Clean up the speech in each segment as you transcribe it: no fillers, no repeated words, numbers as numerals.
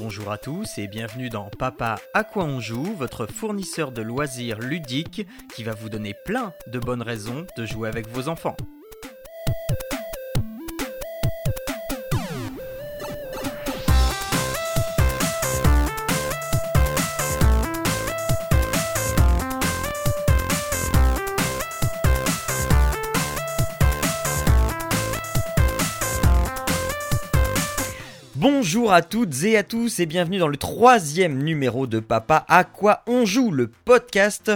Bonjour à tous et bienvenue dans Papa à quoi on joue, votre fournisseur de loisirs ludiques qui va vous donner plein de bonnes raisons de jouer avec vos enfants. Bonjour à toutes et à tous et bienvenue dans le 3e numéro de Papa à quoi on joue, le podcast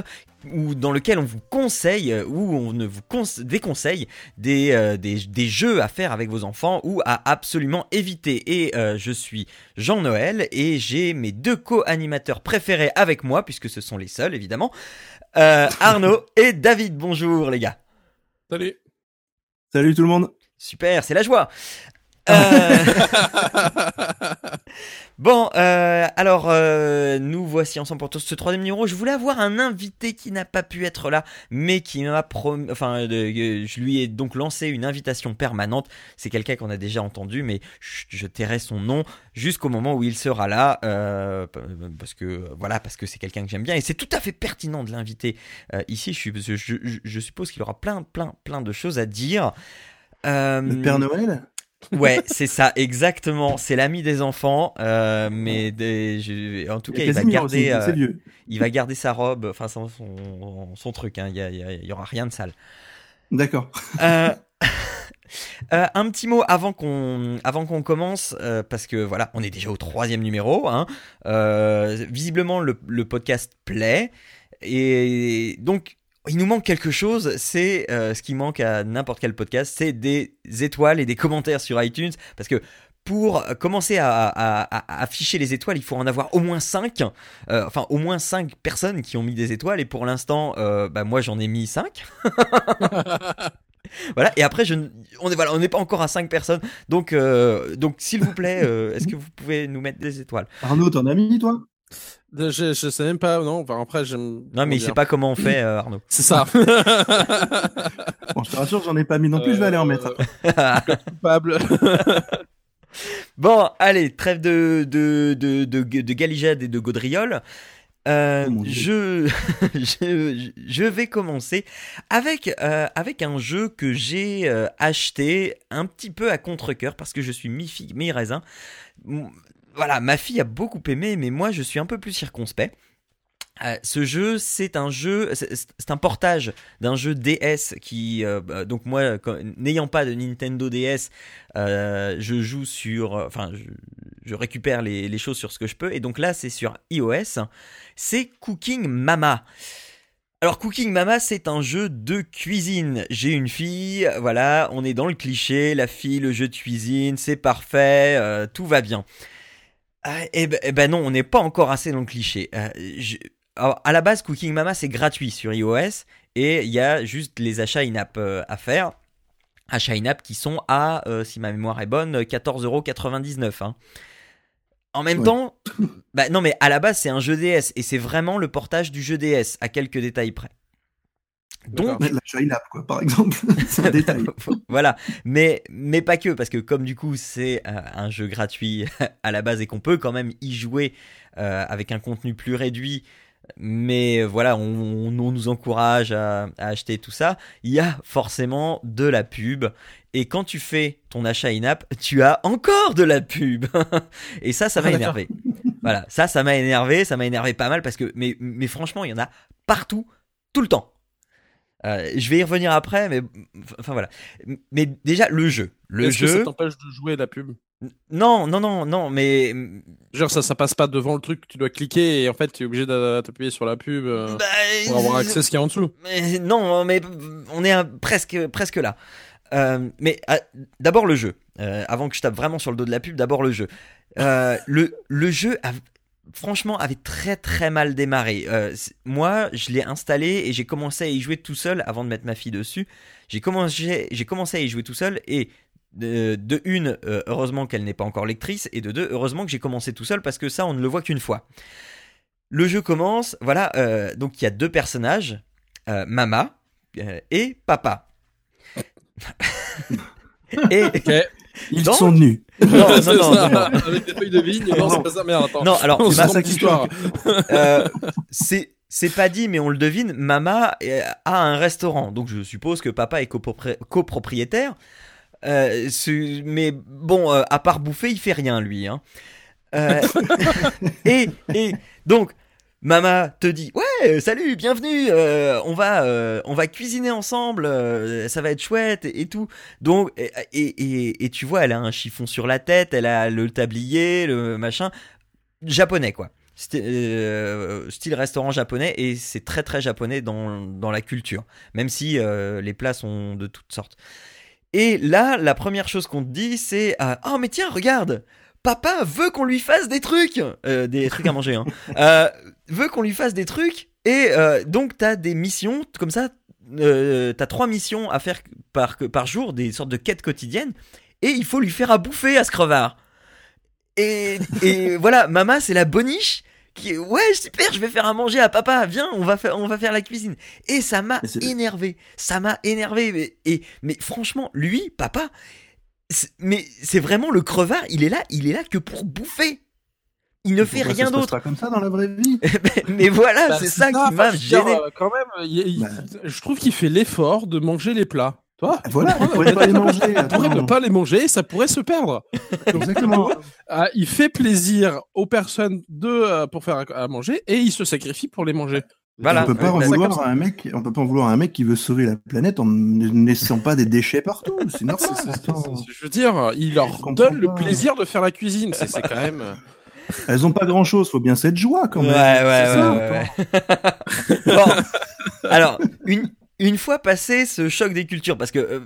dans lequel on vous conseille ou on ne vous déconseille des jeux à faire avec vos enfants ou à absolument éviter. Et je suis Jean-Noël et j'ai mes deux co-animateurs préférés avec moi, puisque ce sont les seuls évidemment, Arnaud et David. Bonjour les gars. Salut. Salut tout le monde. Super, c'est la joie. Bon, alors nous voici ensemble pour ce 3e numéro. Je voulais avoir un invité qui n'a pas pu être là, mais qui m'a promis. Je lui ai donc lancé une invitation permanente. C'est quelqu'un qu'on a déjà entendu, mais je tairai son nom jusqu'au moment où il sera là, parce que c'est quelqu'un que j'aime bien et c'est tout à fait pertinent de l'inviter ici. Je suppose qu'il aura plein de choses à dire. Le Père Noël. Ouais, c'est ça, exactement. C'est l'ami des enfants, mais en tout cas, il va garder sa robe, enfin son truc. Hein. Il y aura rien de sale. D'accord. Un petit mot avant qu'on commence, parce que voilà, on est déjà au 3e numéro. Hein. Visiblement, le podcast plaît, et donc. Il nous manque quelque chose, c'est ce qui manque à n'importe quel podcast, c'est des étoiles et des commentaires sur iTunes, parce que pour commencer à afficher les étoiles, il faut en avoir au moins 5, au moins 5 personnes qui ont mis des étoiles, et pour l'instant, moi j'en ai mis 5. Voilà, et après on n'est pas encore à 5 personnes, donc s'il vous plaît, est-ce que vous pouvez nous mettre des étoiles? Arnaud, t'en as mis toi? Je sais même pas, non. Enfin, après, non, mais il sait pas comment on fait, Arnaud. C'est ça. Bon, je te rassure, j'en ai pas mis non plus. Je vais aller en mettre. Coupable. Bon, allez, trêve de galijade et de gaudriole. Je vais commencer avec un jeu que j'ai acheté un petit peu à contre-cœur parce que je suis mi-figue, mi-raisin. Voilà, ma fille a beaucoup aimé, mais moi je suis un peu plus circonspect. Ce jeu, c'est un portage d'un jeu DS qui, donc moi, n'ayant pas de Nintendo DS, je récupère les choses sur ce que je peux. Et donc là, c'est sur iOS, c'est Cooking Mama. Alors Cooking Mama, c'est un jeu de cuisine. J'ai une fille, voilà, on est dans le cliché, la fille, le jeu de cuisine, c'est parfait, tout va bien. Eh ben non, on n'est pas encore assez dans le cliché. Alors, à la base, Cooking Mama, c'est gratuit sur iOS et il y a juste les achats in-app à faire. Achats in-app qui sont à, si ma mémoire est bonne, 14,99€. Hein. En même temps, bah non, mais à la base, c'est un jeu DS et c'est vraiment le portage du jeu DS à quelques détails près. Donc l'achat in-app quoi, par exemple, c'est un détail. Voilà, mais pas que, parce que comme du coup c'est un jeu gratuit à la base et qu'on peut quand même y jouer avec un contenu plus réduit, mais voilà, on nous encourage à acheter tout ça. Il y a forcément de la pub et quand tu fais ton achat in-app, tu as encore de la pub et ça m'a énervé. Voilà, ça m'a énervé pas mal parce que mais franchement, il y en a partout, tout le temps. Je vais y revenir après, mais enfin voilà. Mais déjà le jeu. Est-ce que ça t'empêche de jouer la pub? Non, mais genre ça passe pas devant le truc, tu dois cliquer et en fait t'es obligé d'appuyer sur la pub pour avoir accès à ce qu'il y a en dessous. Mais non, mais on est presque là. Mais d'abord le jeu. Avant que je tape vraiment sur le dos de la pub, d'abord le jeu. Le jeu a franchement avait très très mal démarré. Moi je l'ai installé et j'ai commencé à y jouer tout seul avant de mettre ma fille dessus. J'ai commencé à y jouer tout seul et de une, heureusement qu'elle n'est pas encore lectrice, et de deux, heureusement que j'ai commencé tout seul parce que ça on ne le voit qu'une fois. Le jeu commence, voilà, donc il y a deux personnages, Mama et Papa. Et, okay. Ils sont nus. Non. Avec des feuilles de vigne, non, c'est pas ça, merde, attends. Non, alors, c'est pas dit, mais on le devine, Mama a un restaurant. Donc je suppose que papa est copropriétaire. Mais bon, à part bouffer, il fait rien, lui. Hein. Et donc, Mama te dit « Ouais, salut, bienvenue, on va cuisiner ensemble, ça va être chouette et tout. » Donc, et tu vois, elle a un chiffon sur la tête, elle a le tablier, le machin, japonais quoi. Style restaurant japonais, et c'est très très japonais dans la culture, même si les plats sont de toutes sortes. Et là, la première chose qu'on te dit, c'est « Oh mais tiens, regarde !» Papa veut qu'on lui fasse des trucs à manger, hein. Veut qu'on lui fasse des trucs, et donc t'as des missions, comme ça, t'as 3 missions à faire par jour, des sortes de quêtes quotidiennes, et il faut lui faire à bouffer à ce crevard. Et voilà, Mama, c'est la boniche qui, ouais, super, je vais faire à manger à papa, viens, on va faire la cuisine. Et ça m'a énervé, mais franchement, lui, papa... Mais c'est vraiment le crevard, il est là que pour bouffer. Il ne fait rien d'autre. C'est pas comme ça dans la vraie vie. mais voilà, c'est ça qui m'a gêné. Quand même, je trouve qu'il fait l'effort de manger les plats. Toi, voilà, il pourrait pas les manger. Il pourrait ne pas les manger, ça pourrait se perdre. Exactement. Il fait plaisir aux personnes pour faire à manger, et il se sacrifie pour les manger. Voilà. On peut pas en vouloir à un mec qui veut sauver la planète en ne laissant pas des déchets partout. C'est normal. Je veux dire, il leur donne le plaisir de faire la cuisine. C'est quand même. Elles ont pas grand chose. Faut bien cette joie quand même. Ouais. Bon. Alors, une fois passé ce choc des cultures, parce que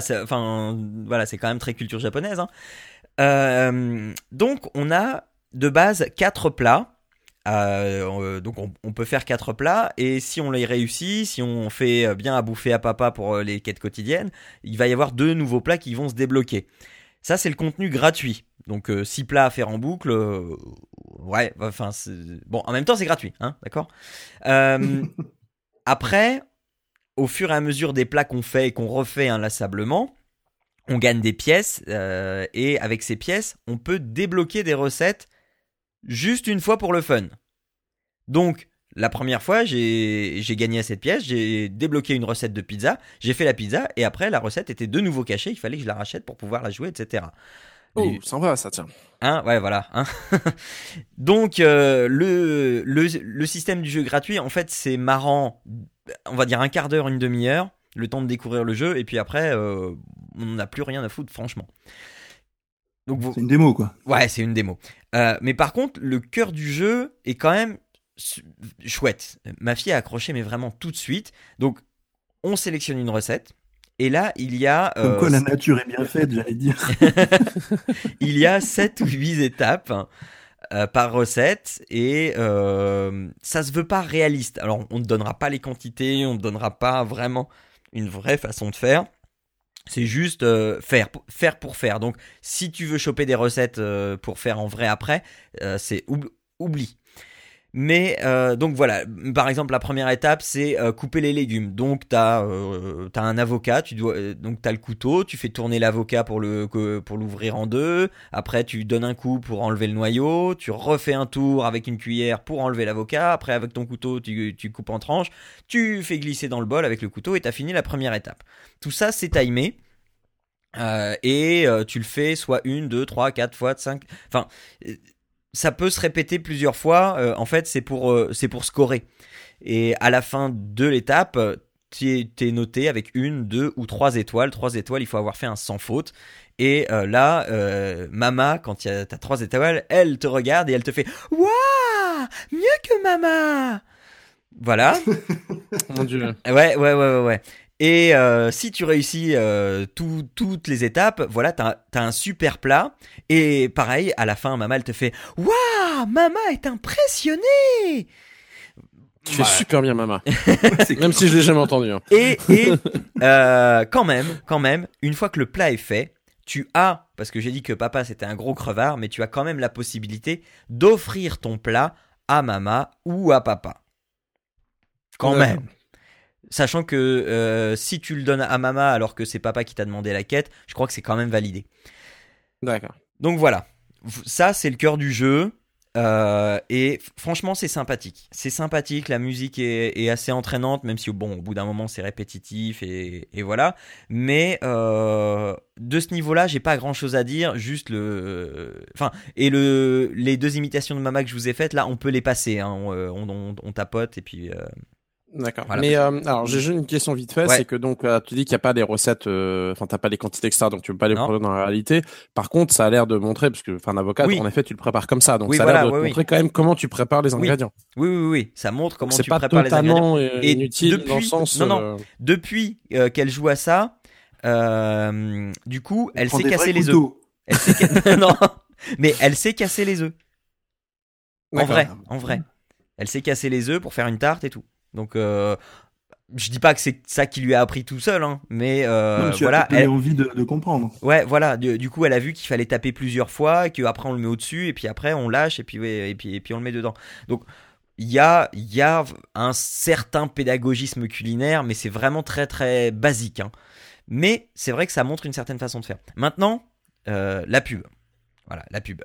c'est quand même très culture japonaise. Hein. Donc on a de base 4 plats. Donc on peut faire 4 plats, et si on les réussit, si on fait bien à bouffer à papa pour les quêtes quotidiennes, il va y avoir 2 nouveaux plats qui vont se débloquer. Ça, c'est le contenu gratuit. Donc 6 plats à faire en boucle, en même temps c'est gratuit, hein, d'accord. Après, au fur et à mesure des plats qu'on fait et qu'on refait inlassablement, on gagne des pièces, et avec ces pièces on peut débloquer des recettes juste une fois pour le fun. Donc, la première fois, j'ai gagné à cette pièce, j'ai débloqué une recette de pizza, j'ai fait la pizza, et après, la recette était de nouveau cachée, il fallait que je la rachète pour pouvoir la jouer, etc. Oh, ça va, ça tient. Hein, ouais, voilà. Hein. Donc, le système du jeu gratuit, en fait, c'est marrant, on va dire 1/4 d'heure, 1 demi-heure, le temps de découvrir le jeu, et puis après, on n'a plus rien à foutre, franchement. Donc vous... C'est une démo, quoi. Ouais, c'est une démo. Mais par contre, le cœur du jeu est quand même chouette. Ma fille a accroché, mais vraiment tout de suite. Donc, on sélectionne une recette. Et là, il y a... Comme quoi, la nature est bien faite, j'allais dire. Il y a 7 ou 8 étapes par recette. Et ça se veut pas réaliste. Alors, on ne donnera pas les quantités. On ne donnera pas vraiment une vraie façon de faire. C'est juste faire pour faire. Donc, si tu veux choper des recettes pour faire en vrai après, c'est oublie. Mais donc voilà, par exemple, la première étape, c'est couper les légumes. Donc, t'as un avocat, donc t'as le couteau, tu fais tourner l'avocat pour l'ouvrir en 2. Après, tu donnes un coup pour enlever le noyau. Tu refais un tour avec une cuillère pour enlever l'avocat. Après, avec ton couteau, tu coupes en tranches. Tu fais glisser dans le bol avec le couteau et t'as fini la première étape. Tout ça, c'est timé. Tu le fais soit 1, 2, 3, 4 fois, 5... Enfin... ça peut se répéter plusieurs fois. En fait, c'est pour scorer. Et à la fin de l'étape, t'es noté avec 1, 2 ou 3 étoiles. 3 étoiles, il faut avoir fait un sans faute. Et là, Mama, quand t'as 3 étoiles, elle te regarde et elle te fait « Waouh, mieux que Mama !» Voilà. Mon Dieu. Ouais. Et si tu réussis toutes les étapes, voilà, t'as un super plat. Et pareil, à la fin, Mama, elle te fait « Waouh, Mama est impressionnée !» Tu fais super bien, Mama. Même si je l'ai jamais entendu. Hein. Et quand même, une fois que le plat est fait, parce que j'ai dit que papa c'était un gros crevard, mais tu as quand même la possibilité d'offrir ton plat à Mama ou à papa. Quand même. Sachant que si tu le donnes à Mama alors que c'est papa qui t'a demandé la quête, je crois que c'est quand même validé. D'accord. Donc voilà, ça c'est le cœur du jeu. Et franchement c'est sympathique. C'est sympathique, la musique est assez entraînante, même si bon, au bout d'un moment c'est répétitif et voilà. Mais de ce niveau-là, j'ai pas grand-chose à dire. Juste les deux imitations de Mama que je vous ai faites, là on peut les passer. Hein. On tapote et puis. D'accord. Voilà. Mais alors j'ai juste une question vite fait, ouais. C'est que donc tu dis qu'il y a pas des recettes, enfin t'as pas des quantités extra, donc tu peux pas les prendre dans la réalité. Par contre, ça a l'air de montrer, parce que un avocat, en effet, tu le prépares comme ça, donc ça a l'air de montrer quand même comment tu prépares les ingrédients. Oui, ça montre comment tu prépares les ingrédients. C'est pas totalement inutile depuis, dans le sens. Non. Depuis qu'elle joue à ça, du coup, elle s'est cassée les œufs. Mais elle s'est cassée les œufs. En vrai, elle s'est cassée les œufs pour faire une tarte et tout. Donc, je dis pas que c'est ça qui lui a appris tout seul, hein, mais voilà. Elle a envie de comprendre. Ouais, voilà. Du coup, elle a vu qu'il fallait taper plusieurs fois, qu'après on le met au-dessus, et puis après on lâche, et puis on le met dedans. Donc, il y a un certain pédagogisme culinaire, mais c'est vraiment très très basique. Hein. Mais c'est vrai que ça montre une certaine façon de faire. Maintenant, la pub. Voilà, la pub.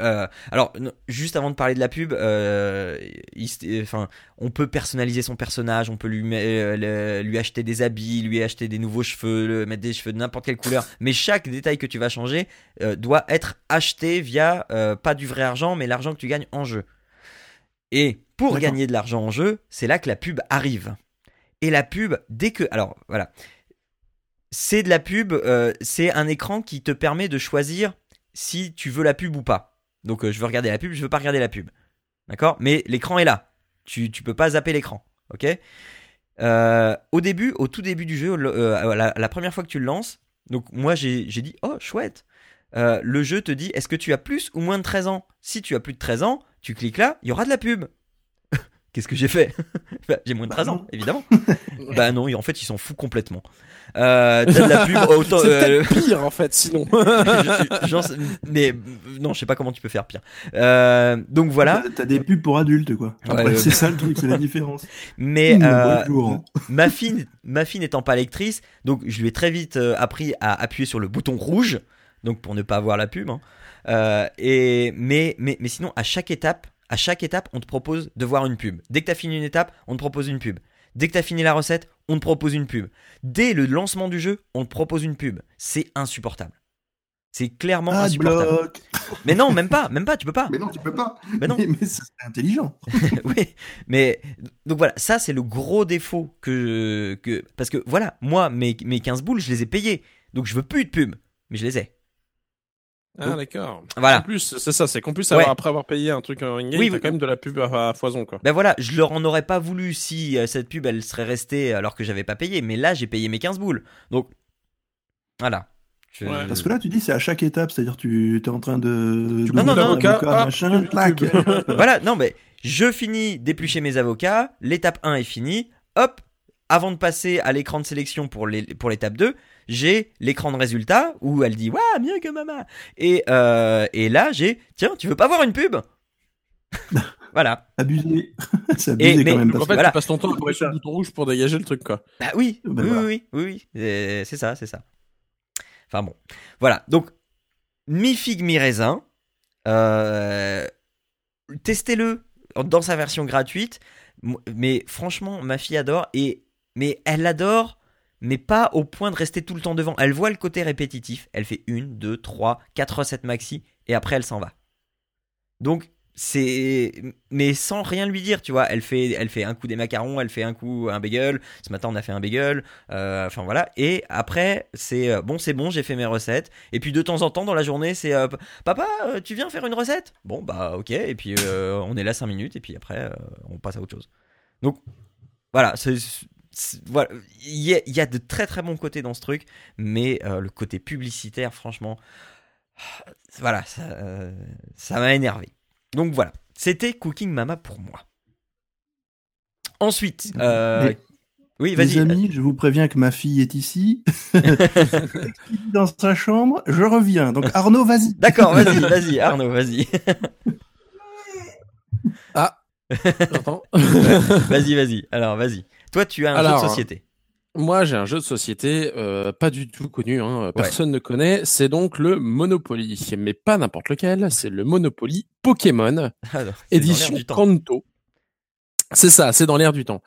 Alors, juste avant de parler de la pub, on peut personnaliser son personnage, on peut lui acheter des habits, lui acheter des nouveaux cheveux, mettre des cheveux de n'importe quelle couleur. Mais chaque détail que tu vas changer doit être acheté via, pas du vrai argent, mais l'argent que tu gagnes en jeu. Et pour gagner de l'argent en jeu, c'est là que la pub arrive. Et la pub, alors, voilà. C'est de la pub, c'est un écran qui te permet de choisir si tu veux la pub ou pas. Donc je veux regarder la pub, je veux pas regarder la pub. D'accord ? Mais l'écran est là. Tu peux pas zapper l'écran. Ok ? Au tout début du jeu, la première fois que tu le lances, donc moi j'ai dit « Oh, chouette !» Le jeu te dit « Est-ce que tu as plus ou moins de 13 ans ?» Si tu as plus de 13 ans, tu cliques là, il y aura de la pub. Qu'est-ce que j'ai fait ? J'ai moins de 13 ans, évidemment. Bah non, en fait, ils s'en foutent complètement. T'as de la pub autant. C'est peut-être pire, en fait, sinon. Mais non, je sais pas comment tu peux faire pire. Donc voilà. T'as des pubs pour adultes, quoi. Après, c'est ça le truc, c'est la différence. Mais ma fille n'étant pas lectrice, donc je lui ai très vite appris à appuyer sur le bouton rouge, donc pour ne pas avoir la pub. Hein. Mais sinon, à chaque étape, on te propose de voir une pub. Dès que tu as fini une étape, on te propose une pub. Dès que tu as fini la recette, on te propose une pub. Dès le lancement du jeu, on te propose une pub. C'est insupportable. C'est clairement insupportable. Bloc. Mais non, même pas, tu peux pas. Mais non, tu peux pas. Mais non. Mais c'est intelligent. Oui, mais donc voilà, ça c'est le gros défaut que parce que voilà, moi mes 15 boules, je les ai payées. Donc je veux plus de pub, mais je les ai. Ah d'accord. Voilà. En plus, c'est ça, c'est qu'en plus après avoir payé un truc en in-game, t'as quand même de la pub à foison quoi. Ben voilà, je leur en aurais pas voulu si cette pub elle serait restée alors que j'avais pas payé, mais là j'ai payé mes 15 boules. Donc voilà. Ouais. Parce que là tu dis c'est à chaque étape, c'est-à-dire tu es en train de machin, clac. Voilà, non mais je finis d'éplucher mes avocats, l'étape 1 est finie, hop, avant de passer à l'écran de sélection pour l'étape 2, j'ai l'écran de résultat où elle dit « Waouh, mieux que maman !» et là, j'ai « Tiens, tu veux pas voir une pub ?» Voilà. Abusé. C'est abusé quand même. En fait, tu passes ton temps à appuyer sur le bouton rouge pour dégager le truc, quoi. Bah oui, oui. C'est ça. Enfin bon. Voilà. Donc, mi-figue, mi-raisin. Testez-le dans sa version gratuite. Mais franchement, ma fille adore. Mais elle adore... mais pas au point de rester tout le temps devant. Elle voit le côté répétitif, elle fait 1, 2, 3, 4 recettes maxi, et après elle s'en va. Donc, mais sans rien lui dire, tu vois, elle fait un coup des macarons, elle fait un coup un bagel, ce matin on a fait un bagel, enfin voilà, et après c'est bon, j'ai fait mes recettes, et puis de temps en temps dans la journée c'est papa, tu viens faire une recette ? Bon bah ok, et puis on est là 5 minutes, et puis après on passe à autre chose. Donc, voilà, voilà, il y a de très très bons côtés dans ce truc, mais le côté publicitaire, franchement, voilà, ça m'a énervé. Donc voilà, c'était Cooking Mama pour moi. Ensuite, oui, vas-y. Les amis, je vous préviens que ma fille est ici, dans sa chambre. Je reviens. Donc Arnaud, vas-y. D'accord, vas-y, Arnaud, vas-y. Ah, j'entends. Ouais, vas-y. Alors, vas-y. Toi, tu as un jeu de société. Moi, j'ai un jeu de société pas du tout connu, hein. Personne ne connaît. C'est donc le Monopoly, mais pas n'importe lequel. C'est le Monopoly Pokémon, alors, édition Kanto. C'est ça, c'est dans l'air du temps.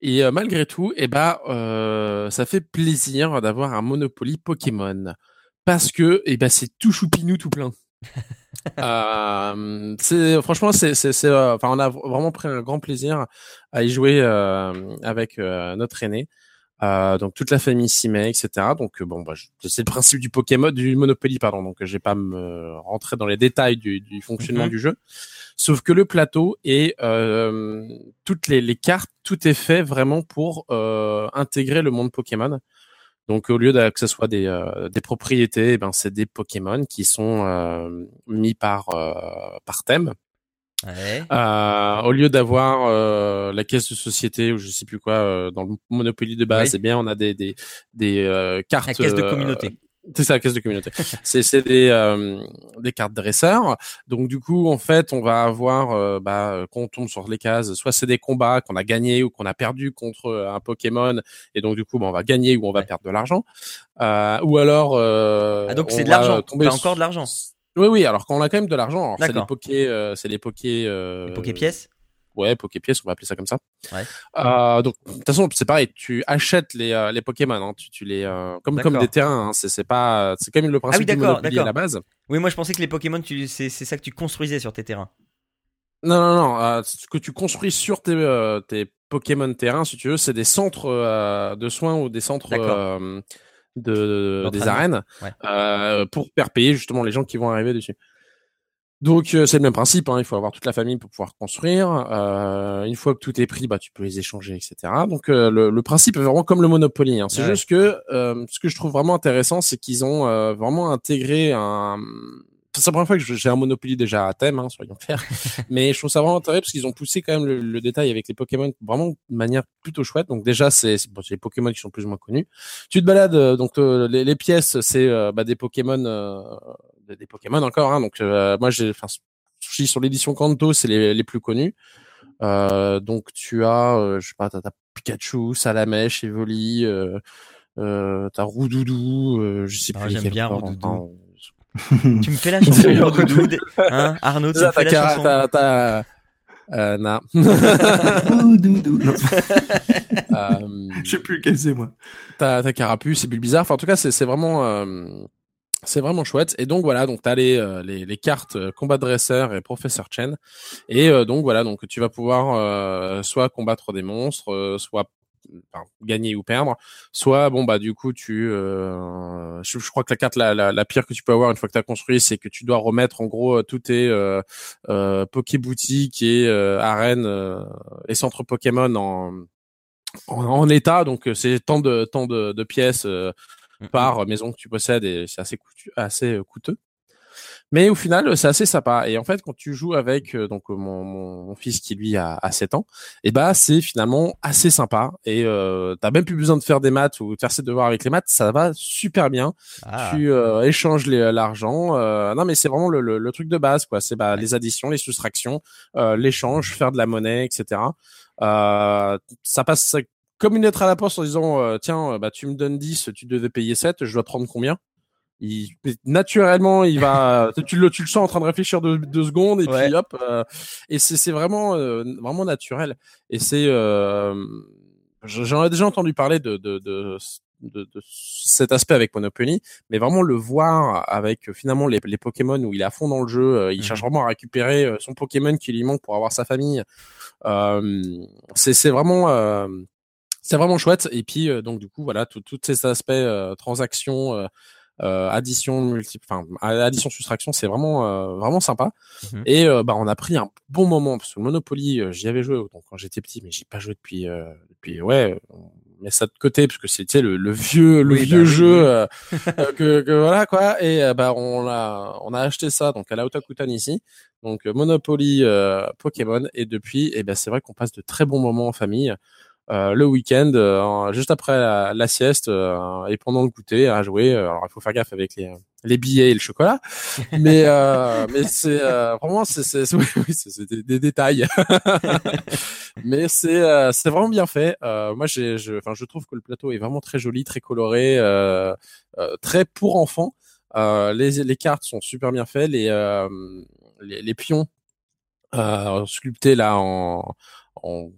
Et malgré tout, eh ben, ça fait plaisir d'avoir un Monopoly Pokémon parce que, eh ben, c'est tout choupinou, tout plein. Franchement, on a vraiment pris un grand plaisir à y jouer avec notre aîné. Donc toute la famille s'y met, etc. Donc bon, bah, c'est le principe du Pokémon, du Monopoly, pardon. Donc j'ai pas me rentrer dans les détails du fonctionnement du jeu. Sauf que le plateau et toutes les cartes, tout est fait vraiment pour intégrer le monde Pokémon. Donc au lieu que ce soit des propriétés, eh ben c'est des Pokémon qui sont mis par thème. Ouais. Au lieu d'avoir la caisse de société ou je sais plus quoi dans le Monopoly de base, eh bien on a des cartes. La caisse de communauté. C'est ça, la caisse de communauté. c'est des cartes dresseurs. Donc du coup, en fait, on va avoir quand on tombe sur les cases, soit c'est des combats qu'on a gagnés ou qu'on a perdu contre un Pokémon, et donc du coup, on va gagner ou on va perdre de l'argent. Ou alors, donc c'est de l'argent. T'as encore de l'argent. Oui. Alors qu'on a quand même de l'argent. Alors, c'est les Poképièces. Ouais, Poképièces, on va appeler ça comme ça. Ouais. Donc, de toute façon, c'est pareil. Tu achètes les Pokémon, hein, tu les comme des terrains. Hein, c'est pas, c'est quand même le principe du Monopoly à la base. Oui, moi je pensais que les Pokémon, c'est ça que tu construisais sur tes terrains. Non. Ce que tu construis sur tes Pokémon terrains, si tu veux, c'est des centres de soins ou des centres des arènes pour faire payer justement les gens qui vont arriver dessus. Donc c'est le même principe, hein. Il faut avoir toute la famille pour pouvoir construire. Une fois que tout est pris, bah tu peux les échanger, etc. Donc le principe est vraiment comme le Monopoly, hein. C'est juste que ce que je trouve vraiment intéressant, c'est qu'ils ont vraiment intégré un. C'est la première fois que j'ai un Monopoly déjà à thème, hein, soyons clairs. Mais je trouve ça vraiment intéressant parce qu'ils ont poussé quand même le détail avec les Pokémon vraiment de manière plutôt chouette. Donc déjà, c'est les Pokémon qui sont plus ou moins connus. Tu te balades, donc les pièces, c'est des Pokémon, encore. Hein, donc moi, je suis sur l'édition Kanto, c'est les plus connus. Donc tu as, t'as Pikachu, Salamèche, Évoli, t'as Roudoudou, je sais plus. J'aime bien Roudoudou. Tu me fais la chanson de Roudoudou, hein, Arnaud, tu me fais la chanson. Non. Roudoudou. Je sais plus lequel c'est, moi. T'as Carapuce, c'est Bulbizarre. Enfin, en tout cas, c'est vraiment, c'est vraiment chouette. Et donc voilà, donc t'as les cartes combat dresseur et professeur Chen. Et donc voilà, donc tu vas pouvoir soit combattre des monstres, soit gagner ou perdre, soit bon bah du coup tu je crois que la carte la pire que tu peux avoir une fois que tu as construit, c'est que tu dois remettre en gros tous tes poké boutiques et arènes et centres Pokémon en état, donc c'est tant de pièces par maison que tu possèdes et c'est assez coûteux. Mais au final, c'est assez sympa. Et en fait, quand tu joues avec donc mon fils qui lui a 7 ans, et bah c'est finalement assez sympa. Et t'as même plus besoin de faire des maths ou de faire ses devoirs avec les maths, ça va super bien. Ah. Tu échanges l'argent. Non, mais c'est vraiment le truc de base, quoi. C'est les additions, les soustractions, l'échange, faire de la monnaie, etc. Ça passe comme une lettre à la poste en disant tiens, bah tu me donnes 10, tu devais payer 7, je dois prendre combien? Naturellement il va tu le sens en train de réfléchir deux secondes et puis hop et c'est vraiment vraiment naturel et c'est j'en ai déjà entendu parler de cet aspect avec Monopoly, mais vraiment le voir avec finalement les Pokémon où il est à fond dans le jeu, il cherche vraiment à récupérer son Pokémon qui lui manque pour avoir sa famille, c'est vraiment c'est vraiment chouette. Et puis donc du coup voilà tous ces aspects transactions, addition addition soustraction, c'est vraiment vraiment sympa. Et on a pris un bon moment parce que Monopoly, j'y avais joué donc quand j'étais petit, mais j'y ai pas joué depuis on met ça de côté parce que c'était le vieux jeu que voilà quoi. Et on a acheté ça donc à la Otakutan ici, donc Monopoly Pokémon, et depuis c'est vrai qu'on passe de très bons moments en famille. Le week-end, juste après la sieste et pendant le goûter, à jouer. Alors il faut faire gaffe avec les les billets et le chocolat. Mais vraiment c'est des détails. Mais c'est vraiment bien fait. Moi je trouve que le plateau est vraiment très joli, très coloré, très pour enfants. Les cartes sont super bien faites, les pions sculptés là en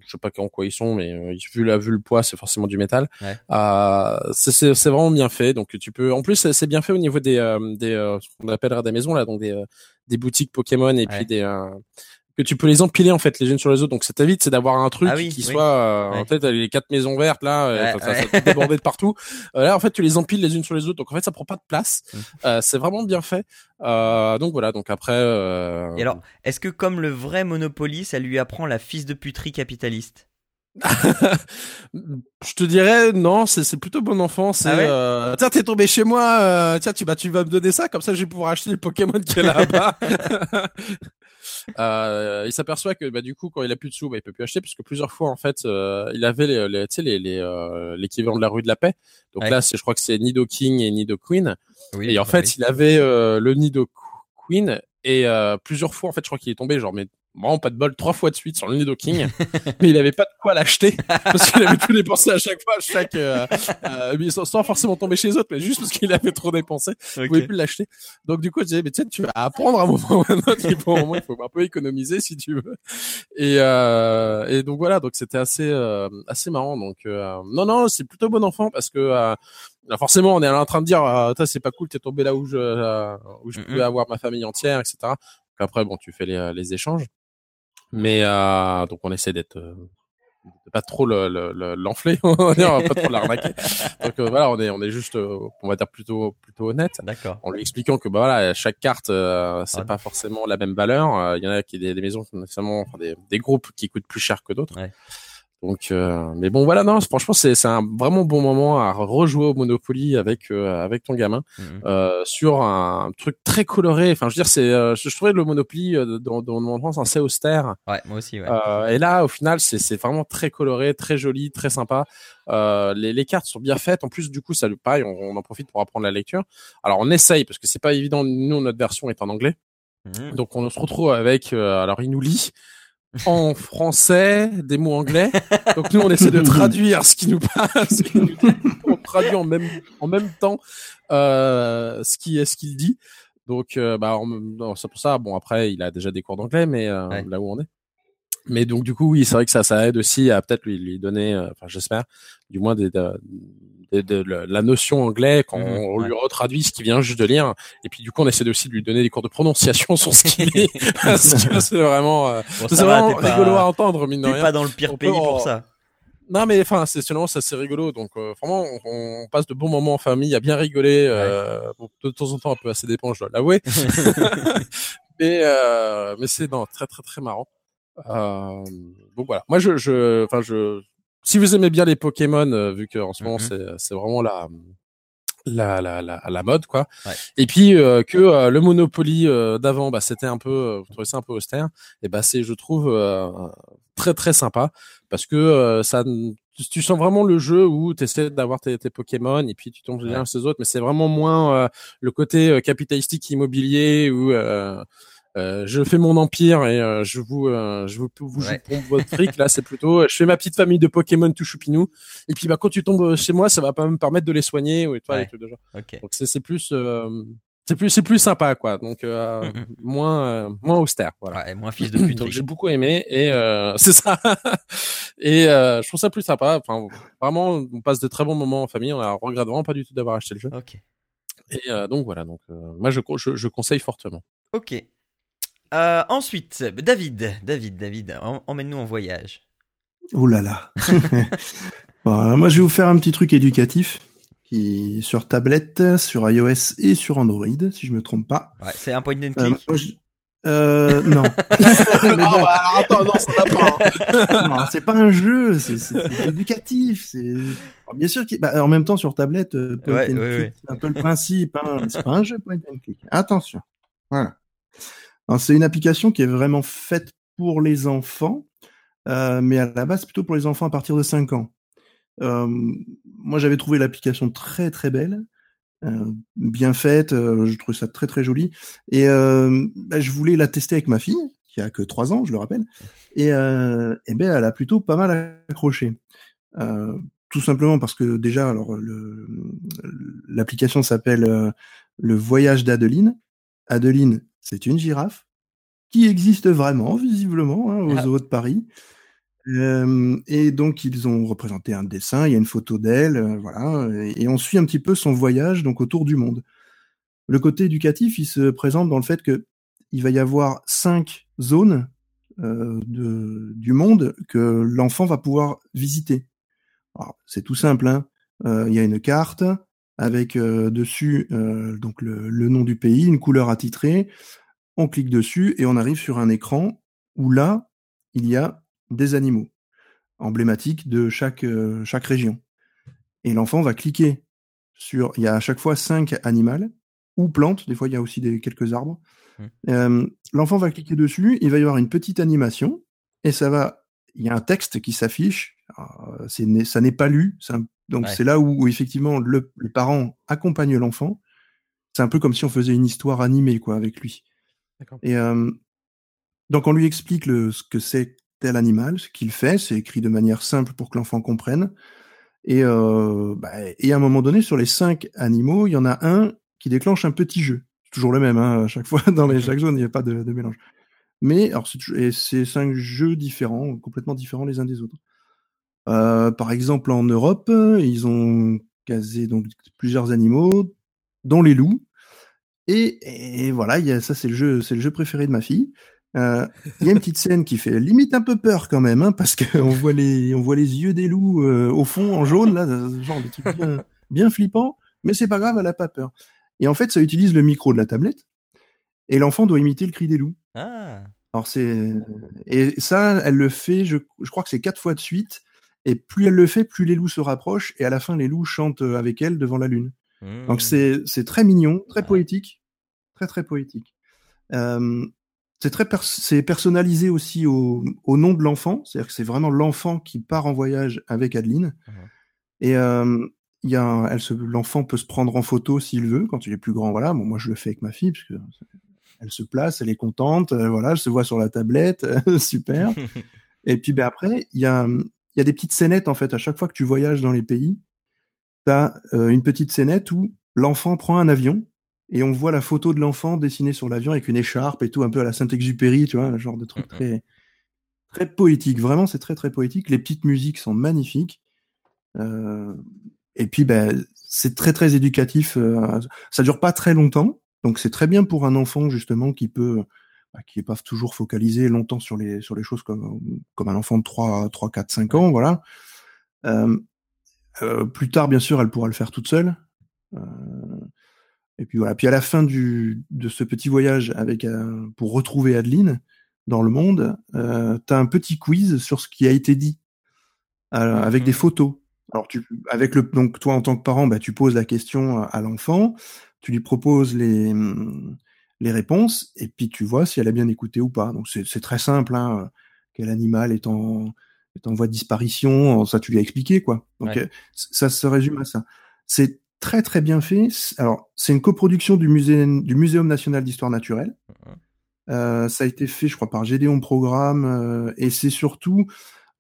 je sais pas en quoi ils sont, mais vu le poids c'est forcément du métal. Ouais. C'est vraiment bien fait, donc tu peux, en plus c'est bien fait au niveau des ce qu'on appellera des maisons là, donc des boutiques Pokémon et puis que tu peux les empiler en fait les unes sur les autres, donc ça t'évite c'est d'avoir un truc soit en tête les quatre maisons vertes là, ça peut déborder de partout. Là en fait tu les empiles les unes sur les autres, donc en fait ça prend pas de place. C'est vraiment bien fait. Donc voilà, donc après. Et alors, est-ce que comme le vrai Monopoly, ça lui apprend la fils de puterie capitaliste? Je te dirais non, c'est plutôt bon enfant. C'est tiens t'es tombé chez moi, tiens tu vas me donner ça, comme ça je vais pouvoir acheter le Pokémon qui est là-bas. Il s'aperçoit que du coup quand il a plus de sous il peut plus acheter, parce que plusieurs fois en fait il avait l'équivalent de la rue de la Paix, donc là je crois que c'est Nido King et Nido Queen, et en fait il avait le Nido Queen et plusieurs fois en fait je crois qu'il est tombé mais vraiment pas de bol, 3 fois de suite sur le Nido King. Mais il avait pas de quoi l'acheter parce qu'il avait tout dépensé à chaque fois, sans forcément tomber chez les autres, mais juste parce qu'il avait trop dépensé, il pouvait plus l'acheter. Donc du coup je disais mais tu vas apprendre à un moment ou à un autre, il faut un peu économiser si tu veux. Et donc voilà, donc c'était assez marrant, donc non c'est plutôt bon enfant, parce que là, forcément, on est en train de dire c'est pas cool, t'es tombé là où je pouvais avoir ma famille entière, etc. Donc après tu fais les échanges. Mais donc on essaie d'être pas trop l'enflé, on va pas trop l'arnaquer. Donc voilà, on est juste on va dire plutôt honnête. D'accord. En lui expliquant que voilà, chaque carte c'est pas forcément la même valeur, il y en a qui des maisons notamment, des groupes qui coûtent plus cher que d'autres. Ouais. Donc mais bon voilà, non franchement c'est un vraiment bon moment à rejouer au Monopoly avec ton gamin sur un truc très coloré, enfin je veux dire je trouvais le Monopoly dans mon enfance assez austère. Ouais, moi aussi et là au final c'est vraiment très coloré, très joli, très sympa. Les cartes sont bien faites, en plus du coup ça pareil, on en profite pour apprendre la lecture. Alors on essaye parce que c'est pas évident, nous notre version est en anglais. Donc on se retrouve avec alors il nous lit en français des mots anglais, donc nous on essaie de traduire ce qui nous passe, on traduit en même temps ce qu'il dit, donc c'est pour ça, après il a déjà des cours d'anglais, mais là où on est, mais donc du coup oui c'est vrai que ça aide aussi à peut-être lui donner, j'espère du moins la notion anglais quand on lui retraduit ce qu'il vient juste de lire, et puis du coup on essaie aussi de lui donner des cours de prononciation sur ce qu'il lit, parce que c'est vraiment rigolo à entendre, mine de rien. T'es pas dans le pire pays pour ça. Non mais enfin c'est seulement ça, c'est rigolo, donc vraiment on passe de bons moments en famille à bien rigoler, de temps en temps un peu assez dépendant, je dois l'avouer. Mais c'est très très très marrant. Donc voilà, moi si vous aimez bien les Pokémon, vu que en ce moment c'est vraiment la mode quoi. Ouais. Et puis le Monopoly d'avant, c'était un peu, vous trouvez ça un peu austère, et c'est je trouve très très sympa, parce que ça tu sens vraiment le jeu où tu essaies d'avoir tes Pokémon et puis tu tombes les uns sur les autres, mais c'est vraiment moins le côté capitalistique immobilier où je fais mon empire et je vous joue pour votre fric. Là, c'est plutôt je fais ma petite famille de Pokémon tout choupinou. Et puis quand tu tombes chez moi, ça va pas me permettre de les soigner ou les trucs de genre. Okay. Donc c'est plus sympa quoi. Donc moins austère, voilà. Ouais, et moins fils de pute. Donc j'ai beaucoup aimé et c'est ça. Et je trouve ça plus sympa. Enfin vraiment, on passe de très bons moments en famille. On a regrette vraiment pas du tout d'avoir acheté le jeu. Ok. Et donc voilà. Donc moi je conseille fortement. Ok. Ensuite, David, emmène-nous en voyage. Oh là là. Bon, moi, je vais vous faire un petit truc éducatif qui sur tablette, sur iOS et sur Android, si je me trompe pas. Ouais, c'est un point and click. Non. Mais bon. Attends, non, ça va pas. Non, c'est pas un jeu, c'est éducatif. C'est... Alors, bien sûr, en même temps, sur tablette, point and click, c'est un peu le principe. Hein. C'est pas un jeu point and click. Attention. Voilà. Alors, c'est une application qui est vraiment faite pour les enfants, mais à la base, c'est plutôt pour les enfants à partir de 5 ans. Moi, j'avais trouvé l'application très, très belle. bien faite, je trouve ça très très joli. Et je voulais la tester avec ma fille, qui a que 3 ans, je le rappelle. Et ben elle a plutôt pas mal accroché. Tout simplement parce que déjà, alors l'application s'appelle Le Voyage d'Adeline. Adeline, c'est une girafe qui existe vraiment, visiblement, hein, aux zoos de Paris. Et donc ils ont représenté un dessin, il y a une photo d'elle, voilà, et on suit un petit peu son voyage donc autour du monde. Le côté éducatif, il se présente dans le fait que il va y avoir 5 zones du monde que l'enfant va pouvoir visiter. Alors, c'est tout simple, hein. Il y a une carte avec dessus donc le nom du pays, une couleur attitrée. On clique dessus et on arrive sur un écran où là il y a des animaux emblématiques de chaque région. Et l'enfant va cliquer sur... Il y a à chaque fois 5 animaux ou plantes. Des fois, il y a aussi quelques arbres. L'enfant va cliquer dessus. Il va y avoir une petite animation. Et ça va... Il y a un texte qui s'affiche. Alors, ça n'est pas lu. C'est là où effectivement, les parents accompagnent l'enfant. C'est un peu comme si on faisait une histoire animée quoi, avec lui. D'accord. Et donc, on lui explique ce que c'est tel animal, ce qu'il fait, c'est écrit de manière simple pour que l'enfant comprenne. Et à un moment donné, sur les 5 animaux, il y en a un qui déclenche un petit jeu. C'est toujours le même, hein, à chaque fois, dans chaque zone, il n'y a pas de mélange. Mais alors, c'est 5 jeux différents, complètement différents les uns des autres. Par exemple, en Europe, ils ont casé donc, plusieurs animaux, dont les loups. Et voilà, ça c'est le jeu préféré de ma fille. Il y a une petite scène qui fait limite un peu peur quand même, hein, parce qu'on voit les yeux des loups au fond en jaune, là, genre des trucs bien, bien flippants, mais c'est pas grave, elle a pas peur. Et en fait, ça utilise le micro de la tablette, et l'enfant doit imiter le cri des loups. Ah. Alors et ça, elle le fait, je crois que c'est 4 fois de suite, et plus elle le fait, plus les loups se rapprochent, et à la fin, les loups chantent avec elle devant la lune. Mmh. Donc c'est très mignon, très poétique, très très poétique. C'est c'est personnalisé aussi au nom de l'enfant, c'est-à-dire que c'est vraiment l'enfant qui part en voyage avec Adeline. Mmh. Et l'enfant peut se prendre en photo s'il veut quand il est plus grand. Voilà, bon, moi je le fais avec ma fille parce que elle se place, elle est contente, voilà, elle se voit sur la tablette, super. Et puis après, il y a des petites scénettes en fait à chaque fois que tu voyages dans les pays. T'as une petite scénette où l'enfant prend un avion. Et on voit la photo de l'enfant dessinée sur l'avion avec une écharpe et tout, un peu à la Saint-Exupéry, tu vois, le genre de truc très, très poétique. Vraiment, c'est très, très poétique. Les petites musiques sont magnifiques. Et puis, c'est très, très éducatif. Ça dure pas très longtemps. Donc, c'est très bien pour un enfant, justement, qui est pas toujours focalisé longtemps sur les choses comme un enfant de 3, 4, 5 ans, voilà. Plus tard, bien sûr, elle pourra le faire toute seule. Et puis voilà. Puis à la fin de ce petit voyage pour retrouver Adeline dans le monde, t'as un petit quiz sur ce qui a été dit avec des photos. Alors donc toi en tant que parent, tu poses la question à l'enfant, tu lui proposes les réponses et puis tu vois si elle a bien écouté ou pas. Donc c'est très simple. Hein, quel animal est en voie de disparition, ça tu lui as expliqué quoi. Donc ça se résume à ça. C'est très très bien fait. Alors c'est une coproduction du Muséum national d'histoire naturelle. Ça a été fait, je crois, par Gédéon Programme et c'est surtout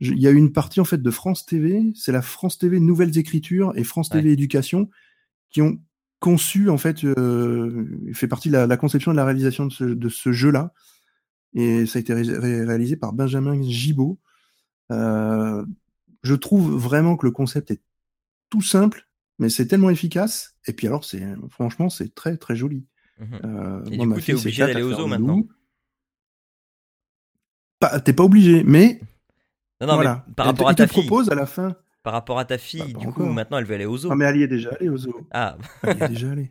il y a eu une partie en fait de France TV. C'est la France TV Nouvelles Écritures et France TV Éducation qui ont conçu en fait fait partie de la conception et de la réalisation de ce jeu là. Et ça a été réalisé par Benjamin Gibaud. Je trouve vraiment que le concept est tout simple. Mais c'est tellement efficace. Et puis alors, franchement, c'est très, très joli. Et du coup, t'es obligé d'aller aux zoo maintenant. T'es pas obligé, mais... Non, voilà. Mais par rapport à ta fille... propose à la fin... Par rapport à ta fille, du coup, maintenant, elle veut aller aux zoo. Non, mais elle y est déjà allée aux zoo. Ah. Elle y est déjà allée.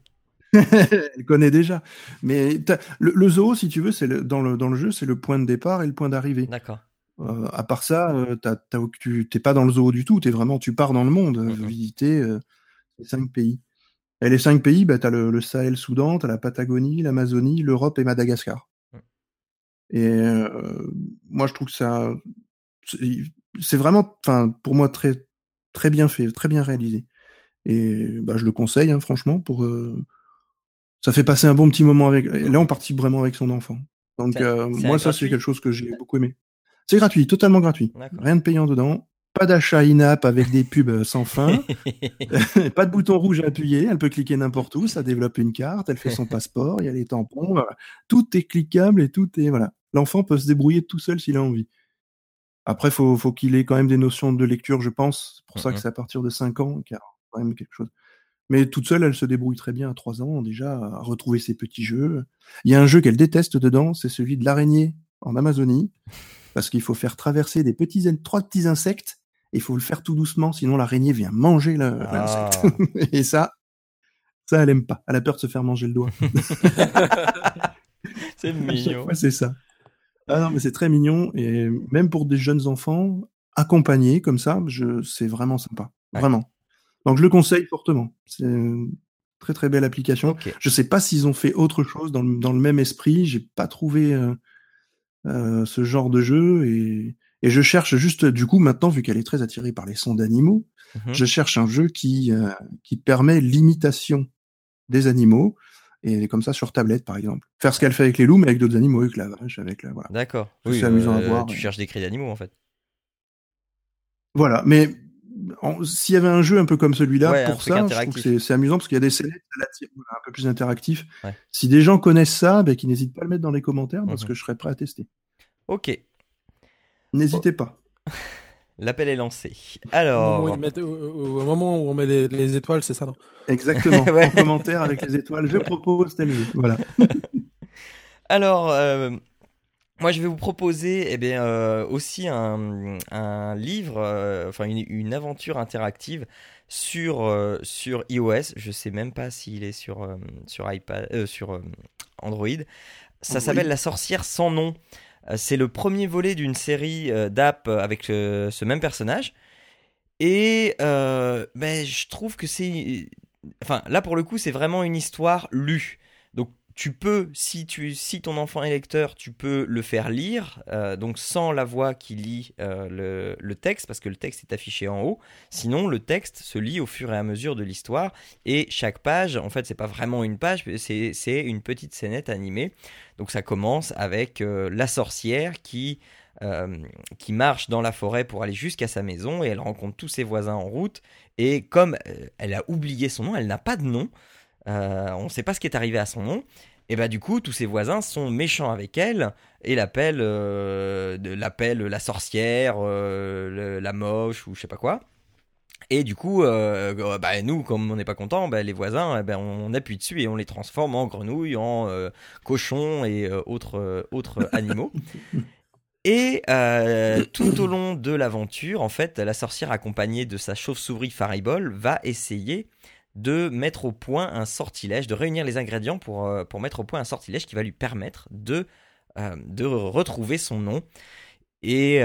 Elle connaît déjà. Mais le zoo, si tu veux, c'est dans le jeu, c'est le point de départ et le point d'arrivée. D'accord. À part ça, tu t'es pas dans le zoo du tout. Tu pars dans le monde, visiter... 5 pays. Et les 5 pays, t'as le Sahel Soudan, t'as la Patagonie, l'Amazonie, l'Europe et Madagascar. Et moi, je trouve que ça, c'est vraiment, pour moi, très, très bien fait, très bien réalisé. Et bah, je le conseille, hein, franchement, pour ça fait passer un bon petit moment avec. Et là, on participe vraiment avec son enfant. Donc, moi, ça, c'est quelque chose que j'ai beaucoup aimé. C'est gratuit, totalement gratuit. D'accord. Rien de payant dedans. Pas d'achat in-app avec des pubs sans fin. Pas de bouton rouge à appuyer. Elle peut cliquer n'importe où. Ça développe une carte. Elle fait son passeport. Il y a les tampons. Voilà. Tout est cliquable et tout est... Voilà. L'enfant peut se débrouiller tout seul s'il a envie. Après, faut qu'il ait quand même des notions de lecture, je pense. C'est pour ça que c'est à partir de 5 ans qu'il y a quand même quelque chose. Mais toute seule, elle se débrouille très bien à 3 ans déjà à retrouver ses petits jeux. Il y a un jeu qu'elle déteste dedans. C'est celui de l'araignée en Amazonie. Parce qu'il faut faire traverser des trois petits insectes et il faut le faire tout doucement, sinon l'araignée vient manger l'insecte. Et ça, elle aime pas. Elle a peur de se faire manger le doigt. C'est mignon. Ouais, c'est ça. Ah non, mais c'est très mignon. Et même pour des jeunes enfants, accompagnés comme ça, c'est vraiment sympa. Ouais. Vraiment. Donc, je le conseille fortement. C'est une très, très belle application. Okay. Je sais pas s'ils ont fait autre chose dans le même esprit. J'ai pas trouvé... ce genre de jeu et je cherche juste, du coup maintenant vu qu'elle est très attirée par les sons d'animaux, je cherche un jeu qui permet l'imitation des animaux et comme ça sur tablette par exemple, faire ce qu'elle fait avec les loups mais avec d'autres animaux, avec la vache, avec la voilà. D'accord. Oui, c'est amusant à voir. Tu cherches des cris d'animaux en fait. Voilà, mais s'il y avait un jeu un peu comme celui-là, pour ça, je trouve que c'est amusant parce qu'il y a des scénettes un peu plus interactifs. Ouais. Si des gens connaissent ça, ben, qu'ils n'hésitent pas à le mettre dans les commentaires parce que je serais prêt à tester. Ok. N'hésitez pas. L'appel est lancé. Alors... Au moment où on met les étoiles, c'est ça, non ? Exactement. En commentaire avec les étoiles, je propose tel jeu. Voilà. Alors... Moi, je vais vous proposer aussi un livre, une aventure interactive sur iOS. Je sais même pas s'il est sur iPad, sur Android. Ça s'appelle La sorcière sans nom. C'est le premier volet d'une série d'apps avec ce même personnage. Et je trouve que c'est, là pour le coup, c'est vraiment une histoire lue. Donc tu peux, si ton enfant est lecteur, tu peux le faire lire, donc sans la voix qui lit le texte, parce que le texte est affiché en haut. Sinon, le texte se lit au fur et à mesure de l'histoire, et chaque page, en fait, c'est pas vraiment une page, c'est une petite scénette animée. Donc ça commence avec la sorcière qui marche dans la forêt pour aller jusqu'à sa maison, et elle rencontre tous ses voisins en route, et comme elle a oublié son nom, elle n'a pas de nom, on ne sait pas ce qui est arrivé à son nom. Et du coup, tous ses voisins sont méchants avec elle et l'appellent la sorcière, la moche ou je sais pas quoi. Et du coup, nous, comme on n'est pas contents, les voisins, on appuie dessus et on les transforme en grenouilles, en cochons et autres animaux. Et tout au long de l'aventure, en fait, la sorcière accompagnée de sa chauve-souris Faribol va essayer de mettre au point un sortilège, de réunir les ingrédients pour mettre au point un sortilège qui va lui permettre de retrouver son nom. Et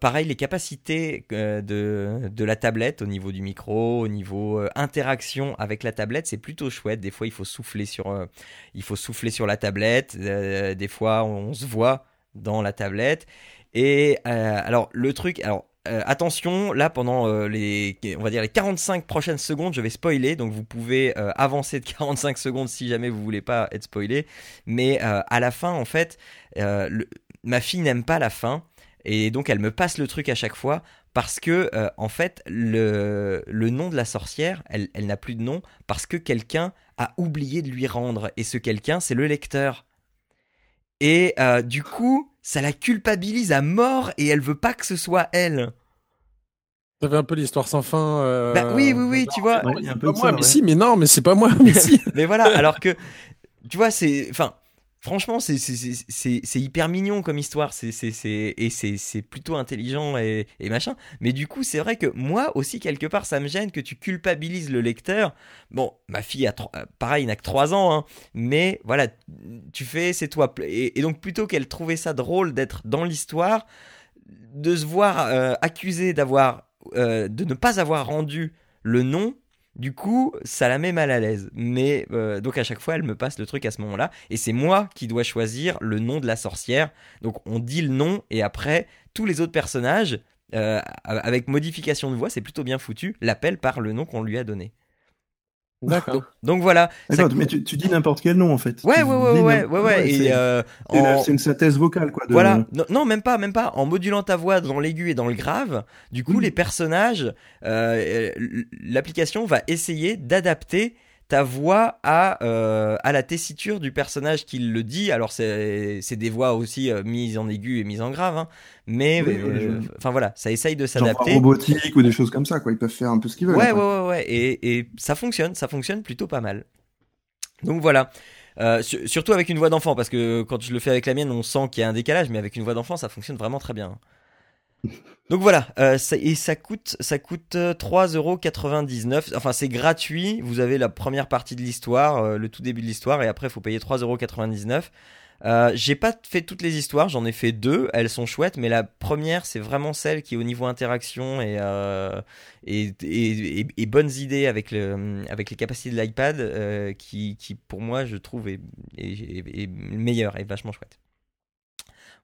pareil, les capacités de la tablette au niveau du micro, au niveau interaction avec la tablette, c'est plutôt chouette. Des fois, il faut souffler sur la tablette. Des fois, on se voit dans la tablette. Et attention, là pendant les 45 prochaines secondes, je vais spoiler, donc vous pouvez avancer de 45 secondes si jamais vous voulez pas être spoilé. Mais à la fin, en fait, ma fille n'aime pas la fin et donc elle me passe le truc à chaque fois parce que en fait le nom de la sorcière, elle n'a plus de nom parce que quelqu'un a oublié de lui rendre et ce quelqu'un, c'est le lecteur. Et du coup, ça la culpabilise à mort et elle veut pas que ce soit elle. Ça fait un peu l'histoire sans fin. Oui, tu vois. Ouais, un peu moi, ça, mais ouais. Si, mais non, mais c'est pas moi, mais si. Mais voilà, alors que, tu vois, franchement, c'est hyper mignon comme histoire, c'est plutôt intelligent et machin. Mais du coup, c'est vrai que moi aussi, quelque part, ça me gêne que tu culpabilises le lecteur. Bon, ma fille n'a que 3 ans, hein, mais voilà, tu fais, c'est toi. Et donc, plutôt qu'elle trouvait ça drôle d'être dans l'histoire, de se voir accusée de ne pas avoir rendu le nom, du coup, ça la met mal à l'aise. Mais donc à chaque fois, elle me passe le truc à ce moment-là. Et c'est moi qui dois choisir le nom de la sorcière. Donc on dit le nom et après, tous les autres personnages avec modification de voix, c'est plutôt bien foutu, l'appelle par le nom qu'on lui a donné. D'accord. Donc voilà. D'accord, ça... mais tu dis n'importe quel nom en fait. Ouais. Et c'est une synthèse vocale quoi. Voilà. Non, même pas. En modulant ta voix dans l'aigu et dans le grave, du coup les personnages, l'application va essayer d'adapter ta voix à la tessiture du personnage qui le dit. Alors c'est des voix aussi mises en aigu et mises en grave, hein. Mais enfin voilà, ça essaye de s'adapter. Genre robotique ou des choses comme ça quoi, ils peuvent faire un peu ce qu'ils veulent. Ouais. Et ça fonctionne plutôt pas mal. Donc voilà. Surtout avec une voix d'enfant, parce que quand je le fais avec la mienne, on sent qu'il y a un décalage, mais avec une voix d'enfant, ça fonctionne vraiment très bien. Donc voilà, ça coûte 3,99€. Enfin, c'est gratuit. Vous avez la première partie de l'histoire, le tout début de l'histoire, et après, il faut payer 3,99€. J'ai pas fait toutes les histoires, j'en ai fait deux. Elles sont chouettes, mais la première, c'est vraiment celle qui, au niveau interaction et bonnes idées avec les capacités de l'iPad, qui pour moi, je trouve est meilleure et vachement chouette.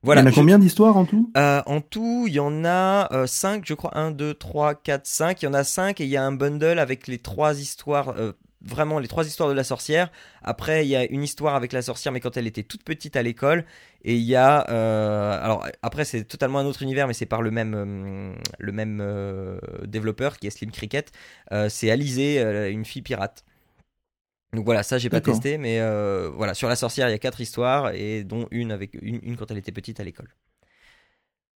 Voilà. Il y en a combien d'histoires en tout ? En tout, il y en a 5, je crois. 1, 2, 3, 4, 5. Il y en a 5 et il y a un bundle avec les 3 histoires, vraiment les 3 histoires de la sorcière. Après, il y a une histoire avec la sorcière, mais quand elle était toute petite à l'école. Et il y a... alors, après, c'est totalement un autre univers, mais c'est par le même développeur qui est Slim Cricket. C'est Alizé, une fille pirate. Donc voilà, ça j'ai pas testé, mais voilà, sur la sorcière il y a 4 histoires et dont une quand elle était petite à l'école.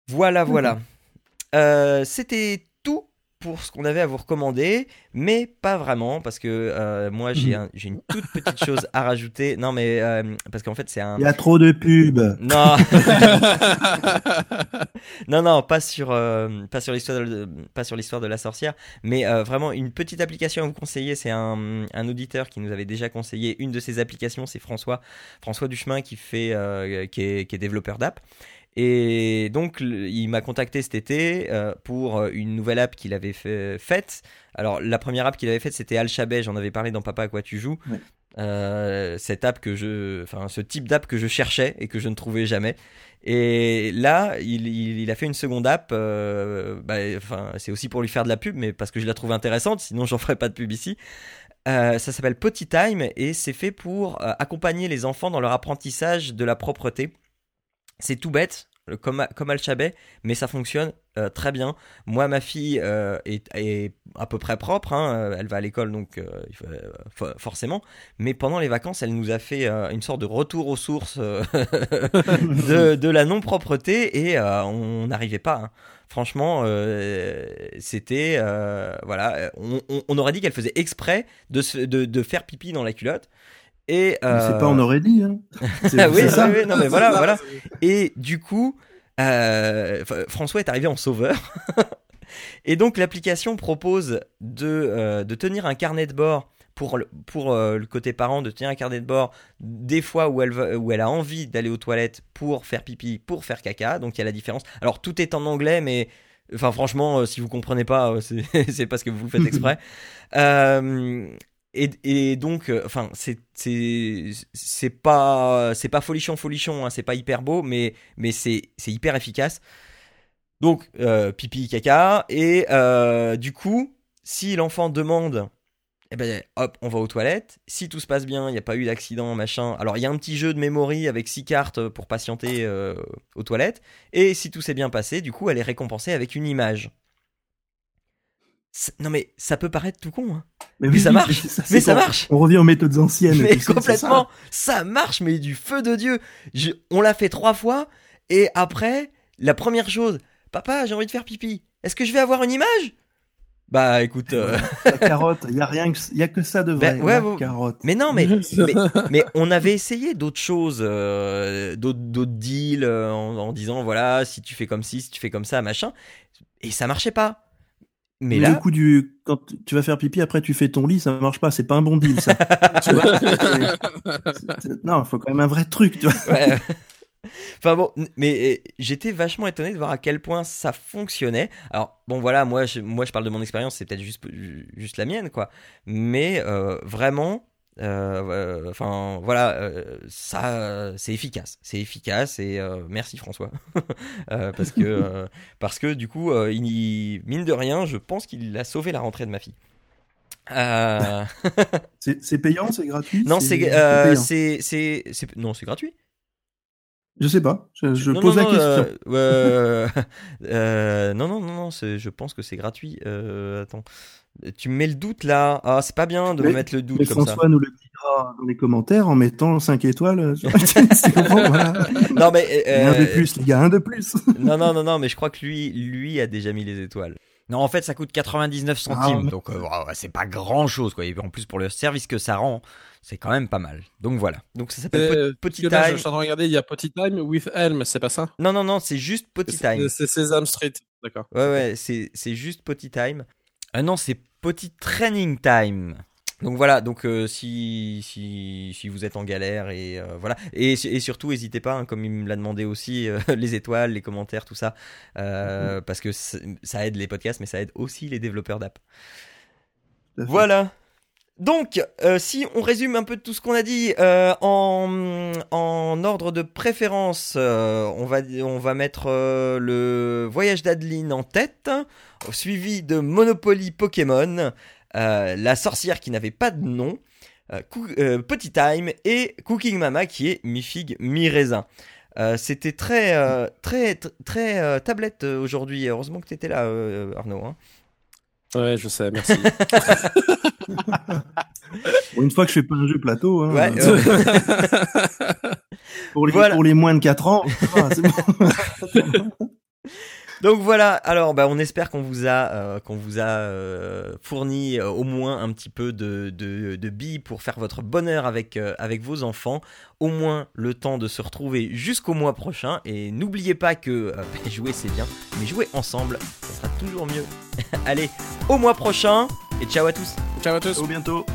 Voilà. C'était tout pour ce qu'on avait à vous recommander, mais pas vraiment parce que moi j'ai une toute petite chose à rajouter. Non mais parce qu'en fait c'est un. Il y a trop de pubs. Non. non, pas sur l'histoire de la sorcière, mais vraiment une petite application à vous conseiller. C'est un auditeur qui nous avait déjà conseillé une de ces applications. C'est François Duchemin qui est développeur d'app. Et donc il m'a contacté cet été pour une nouvelle app qu'il avait faite. Alors la première app qu'il avait faite c'était Al Chabé, j'en avais parlé dans Papa à quoi tu joues. Ouais. Ce type d'app que je cherchais et que je ne trouvais jamais. Et là, il a fait une seconde app. C'est aussi pour lui faire de la pub, mais parce que je la trouve intéressante. Sinon, j'en ferai pas de pub ici. Ça s'appelle Potty Time et c'est fait pour accompagner les enfants dans leur apprentissage de la propreté. C'est tout bête, comme Al Chabé, mais ça fonctionne très bien. Moi, ma fille est à peu près propre, hein. Elle va à l'école, donc forcément. Mais pendant les vacances, elle nous a fait une sorte de retour aux sources de la non-propreté et on n'arrivait pas, hein. Franchement, c'était... voilà, on aurait dit qu'elle faisait exprès de faire pipi dans la culotte. Et mais c'est pas on aurait dit, hein. Oui, non mais voilà. Et du coup, François est arrivé en sauveur. Et donc l'application propose de tenir un carnet de bord pour le côté parent, de tenir un carnet de bord des fois où elle a envie d'aller aux toilettes pour faire pipi, pour faire caca. Donc il y a la différence. Alors tout est en anglais, mais enfin franchement, si vous comprenez pas, c'est parce que vous le faites exprès. Et donc, enfin, c'est pas folichon, hein, c'est pas hyper beau, mais c'est hyper efficace. Donc pipi caca et du coup, si l'enfant demande, eh ben hop, on va aux toilettes. Si tout se passe bien, il n'y a pas eu d'accident, machin. Alors il y a un petit jeu de memory avec 6 cartes pour patienter aux toilettes. Et si tout s'est bien passé, du coup, elle est récompensée avec une image. Non mais ça peut paraître tout con, hein. Mais oui, ça marche. Ça marche. On revient aux méthodes anciennes. Mais complètement, ça marche. Mais du feu de Dieu. On l'a fait 3 fois et après la première chose, papa, j'ai envie de faire pipi. Est-ce que je vais avoir une image ? Bah écoute, la carotte, il y a que ça de vrai. Carotte. Mais non, mais on avait essayé d'autres choses, d'autres deals en disant voilà, si tu fais comme ci, si tu fais comme ça, machin, et ça marchait pas. Mais là... Du coup, quand tu vas faire pipi, après tu fais ton lit, ça marche pas, c'est pas un bon deal ça. Tu vois, non, il faut quand même un vrai truc, tu vois. Ouais. Enfin bon, mais j'étais vachement étonné de voir à quel point ça fonctionnait. Alors bon voilà, moi je parle de mon expérience, c'est peut-être juste la mienne quoi. Mais vraiment, Enfin voilà, ça c'est efficace et merci François parce que du coup il, mine de rien, je pense qu'il a sauvé la rentrée de ma fille. C'est payant, c'est gratuit? Non, c'est non, c'est gratuit. Je sais pas, je pose la question. Non, je pense que c'est gratuit. Attends, tu me mets le doute là. Ah, c'est pas bien de me mettre le doute comme François ça. François nous le dira dans les commentaires en mettant 5 étoiles. Voilà. Non mais un de plus, les gars, un de plus. non, mais je crois que lui a déjà mis les étoiles. Non, en fait, ça coûte 99 centimes, mais... donc c'est pas grand-chose, quoi. Et en plus, pour le service que ça rend, c'est quand même pas mal. Donc voilà. Donc ça s'appelle Potty Time. Là, je suis en train de regarder, il y a Potty Time with Elm, c'est pas ça? Non, c'est juste Potty Time. C'est Sesame Street, d'accord. Ouais, c'est juste Potty Time. Ah non, c'est Potty Training Time. Donc voilà, donc si vous êtes en galère et voilà, et surtout n'hésitez pas, hein, comme il me l'a demandé aussi, les étoiles, les commentaires, tout ça, parce que ça aide les podcasts, mais ça aide aussi les développeurs d'app. Voilà. Donc, si on résume un peu tout ce qu'on a dit en ordre de préférence, on va mettre le Voyage d'Adeline en tête, suivi de Monopoly Pokémon. La sorcière qui n'avait pas de nom, Potty Time et Cooking Mama qui est mi-figue, mi-raisin. C'était très tablette aujourd'hui. Heureusement que tu étais là, Arnaud. Hein. Ouais, je sais, merci. Une fois que je fais pas un jeu plateau. Hein, ouais, pour les moins de 4 ans, c'est bon. Donc voilà, alors on espère qu'on vous a fourni au moins un petit peu de billes pour faire votre bonheur avec vos enfants, au moins le temps de se retrouver jusqu'au mois prochain, et n'oubliez pas que jouer c'est bien, mais jouer ensemble, ça sera toujours mieux. Allez, au mois prochain, et ciao à tous. Ciao à tous. Au bientôt.